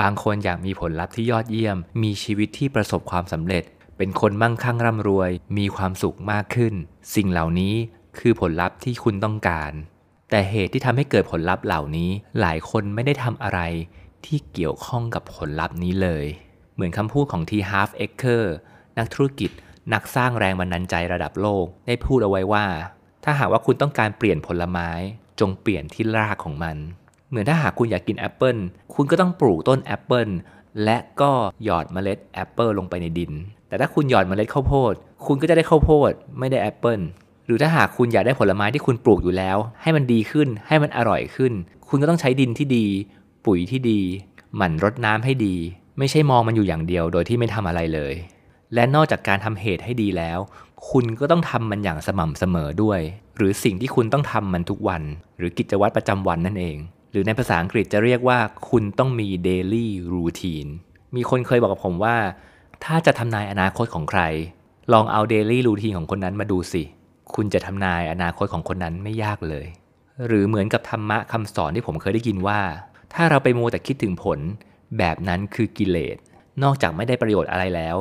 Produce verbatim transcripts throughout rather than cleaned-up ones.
บางคนอยากมีผลลัพธ์ที่ยอดเยี่ยมมีชีวิตที่ประสบความสำเร็จเป็นคนมั่งคั่งร่ำรวยมีความสุขมากขึ้นสิ่งเหล่านี้คือผลลัพธ์ที่คุณต้องการแต่เหตุที่ทำให้เกิดผลลัพธ์เหล่านี้หลายคนไม่ได้ทำอะไรที่เกี่ยวข้องกับผลลัพธ์นี้เลยเหมือนคำพูดของที ฮาร์ฟ เอ็กเกอร์นักธุรกิจนักสร้างแรงบันดาลใจระดับโลกได้พูดเอาไว้ว่าถ้าหากว่าคุณต้องการเปลี่ยนผลไม้จงเปลี่ยนที่รากของมันเหมือนถ้าหากคุณอยากกินแอปเปิลคุณก็ต้องปลูกต้นแอปเปิลและก็หยอดเมล็ดแอปเปิลลงไปในดินแต่ถ้าคุณหยอดเมล็ดข้าวโพดคุณก็จะได้ข้าวโพดไม่ได้แอปเปิลหรือถ้าหากคุณอยากได้ผลไม้ที่คุณปลูกอยู่แล้วให้มันดีขึ้นให้มันอร่อยขึ้นคุณก็ต้องใช้ดินที่ดีปุ๋ยที่ดีหมั่นรดน้ำให้ดีไม่ใช่มองมันอยู่อย่างเดียวโดยที่ไม่ทำอะไรเลยและนอกจากการทำเหตุให้ดีแล้วคุณก็ต้องทำมันอย่างสม่ำเสมอด้วยหรือสิ่งที่คุณต้องทำมันทุกวันหรือกิจวัตรประจำวันนั่นเองหรือในภาษาอังกฤษจะเรียกว่าคุณต้องมี daily routine มีคนเคยบอกกับผมว่าถ้าจะทำนายอนาคตของใครลองเอา daily routine ของคนนั้นมาดูสิคุณจะทำนายอนาคตของคนนั้นไม่ยากเลยหรือเหมือนกับธรรมะคำสอนที่ผมเคยได้ยินว่าถ้าเราไปมัวแต่คิดถึงผลแบบนั้นคือกิเลสนอกจากไม่ได้ประโยชน์อะไรแล้ว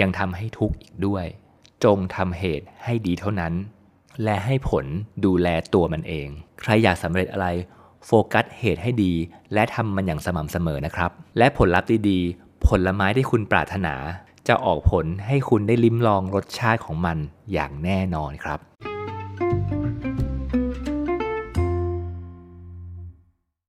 ยังทำให้ทุกข์อีกด้วยจงทำเหตุให้ดีเท่านั้นและให้ผลดูแลตัวมันเองใครอยากสำเร็จอะไรโฟกัสเหตุให้ดีและทำมันอย่างสม่ำเสมอนะครับและผลลัพธ์ดีๆผลไม้ที่คุณปรารถนาจะออกผลให้คุณได้ลิ้มลองรสชาติของมันอย่างแน่นอนครับ